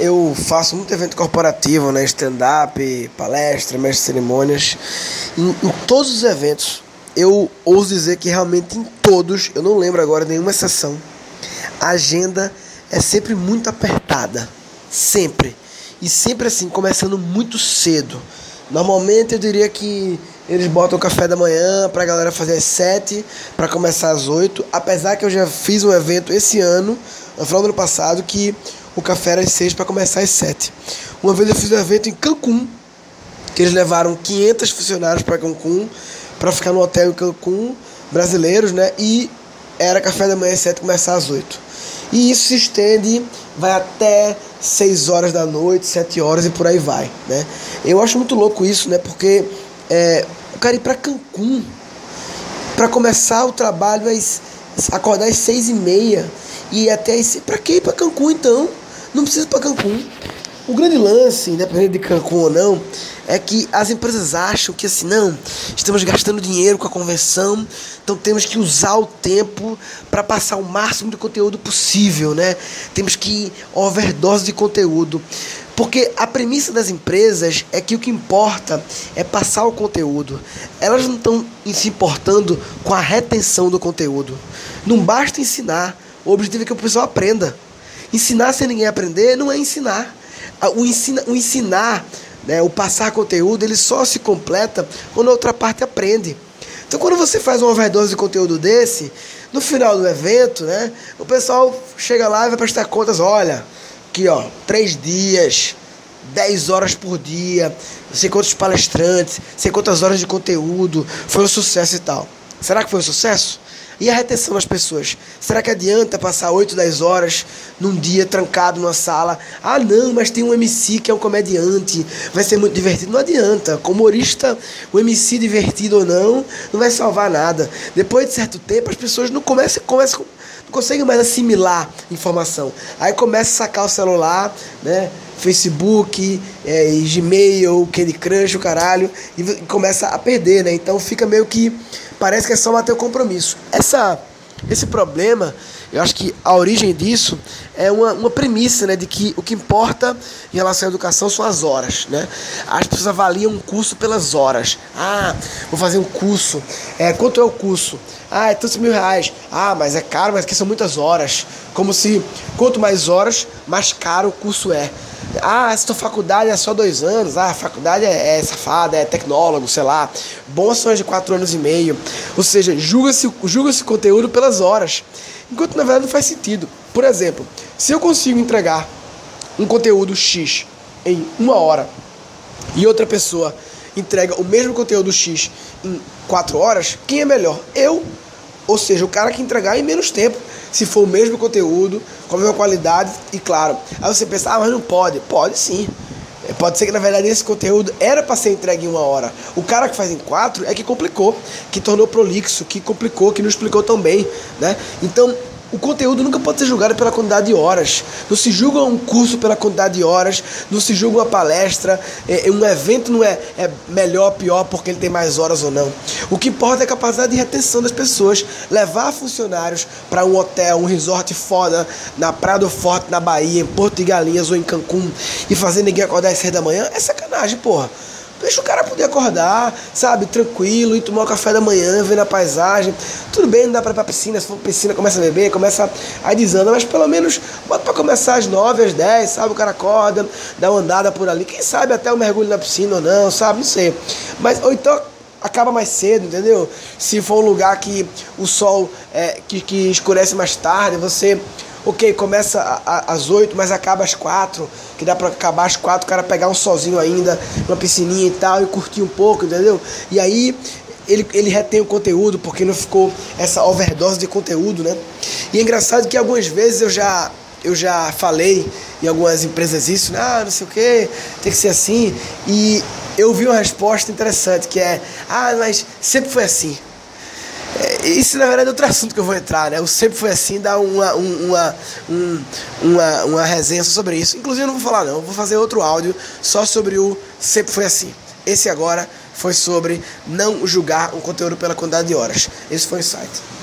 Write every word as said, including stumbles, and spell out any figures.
Eu faço muito evento corporativo, né? Stand-up, palestra, mestre de cerimônias. Em, em todos os eventos, eu ouso dizer que realmente em todos, eu não lembro agora nenhuma exceção, a agenda é sempre muito apertada. Sempre. E sempre assim, começando muito cedo. Normalmente eu diria que eles botam o café da manhã pra galera fazer às sete, pra começar às oito. Apesar que eu já fiz um evento esse ano, no final do ano passado, que o café era às seis pra começar às sete. Uma vez eu fiz um evento em Cancún, que eles levaram quinhentos funcionários pra Cancún, pra ficar no hotel em Cancún, brasileiros, né? E era café da manhã às sete, começar às oito. E isso se estende, vai até seis horas da noite, sete horas e por aí vai, né? Eu acho muito louco isso, né? Porque é, o cara ir pra Cancún pra começar o trabalho, às, acordar às seis e meia e ir até às... Pra que ir pra Cancún, então? Não precisa ir pra Cancún. O grande lance, independente de Cancún ou não, é que as empresas acham que assim, não, estamos gastando dinheiro com a convenção, então temos que usar o tempo para passar o máximo de conteúdo possível, né? Temos que overdose de conteúdo. Porque a premissa das empresas é que o que importa é passar o conteúdo. Elas não estão se importando com a retenção do conteúdo. Não basta ensinar, o objetivo é que o pessoal aprenda. Ensinar sem ninguém aprender não é ensinar. O, ensina, o ensinar, né, o passar conteúdo, ele só se completa quando a outra parte aprende. Então, quando você faz uma overdose de conteúdo desse, no final do evento, né, o pessoal chega lá e vai prestar contas, olha, aqui ó, três dias, dez horas por dia, não sei quantos palestrantes, não sei quantas horas de conteúdo, foi um sucesso e tal. Será que foi um sucesso? E a retenção das pessoas? Será que adianta passar oito, dez horas num dia trancado numa sala? Ah, não, mas tem um M C que é um comediante, vai ser muito divertido. Não adianta. Como humorista, o M C divertido ou não, não vai salvar nada. Depois de certo tempo, as pessoas não começam, começam, não conseguem mais assimilar informação. Aí começa a sacar o celular, né? Facebook, é, Gmail, Candy Crush, o caralho, e começa a perder, né? Então fica meio que... parece que é só bater o compromisso. Essa, esse problema, eu acho que a origem disso é uma, uma premissa, né, de que o que importa em relação à educação são as horas, né? As pessoas avaliam um curso pelas horas. Ah, vou fazer um curso. É, quanto é o curso? Ah, é tantos mil reais. Ah, mas é caro, mas aqui são muitas horas. Como se quanto mais horas, mais caro o curso é. Ah, essa tua faculdade é só dois anos. Ah, a faculdade é, é safada, é tecnólogo, sei lá. Bons são as de quatro anos e meio. Ou seja, julga-se, julga-se o conteúdo pelas horas. Enquanto, na verdade, não faz sentido. Por exemplo, se eu consigo entregar um conteúdo X em uma hora e outra pessoa entrega o mesmo conteúdo X em quatro horas, quem é melhor? Eu. Ou seja, o cara que entregar em menos tempo, se for o mesmo conteúdo, com a mesma qualidade, e claro. Aí você pensa, ah, mas não pode. Pode sim. Pode ser que, na verdade, esse conteúdo era para ser entregue em uma hora. O cara que faz em quatro é que complicou, que tornou prolixo, que complicou, que não explicou tão bem, né? Então, o conteúdo nunca pode ser julgado pela quantidade de horas. Não se julga um curso pela quantidade de horas, não se julga uma palestra, é, um evento não é, é melhor ou pior porque ele tem mais horas ou não. O que importa é a capacidade de retenção das pessoas, levar funcionários para um hotel, um resort foda, na Praia do Forte, na Bahia, em Porto de Galinhas ou em Cancún, e fazer ninguém acordar às seis da manhã, é sacanagem, porra. Deixa o cara poder acordar, sabe, tranquilo, e tomar o café da manhã, vendo a paisagem. Tudo bem, não dá pra ir pra piscina, se for pra piscina começa a beber, começa a desanda, mas pelo menos bota pra começar às nove, às dez, sabe, o cara acorda, dá uma andada por ali, quem sabe até o mergulho na piscina ou não, sabe, não sei. Mas, ou então, acaba mais cedo, entendeu? Se for um lugar que o sol, é, que, que escurece mais tarde, você... Ok, começa às oito, mas acaba às quatro, que dá pra acabar às quatro, o cara pegar um solzinho ainda, uma piscininha e tal, e curtir um pouco, entendeu? E aí ele, ele retém o conteúdo, porque não ficou essa overdose de conteúdo, né? E é engraçado que algumas vezes eu já, eu já falei em algumas empresas isso, né? Ah, não sei o que, tem que ser assim, e eu vi uma resposta interessante, que é, ah, mas sempre foi assim. Isso, na verdade, é outro assunto que eu vou entrar, né? Eu sempre fui assim, dar uma, uma, uma, uma, uma resenha sobre isso. Inclusive, eu não vou falar, não. Eu vou fazer outro áudio só sobre o sempre foi assim. Esse agora foi sobre não julgar um conteúdo pela quantidade de horas. Esse foi o insight.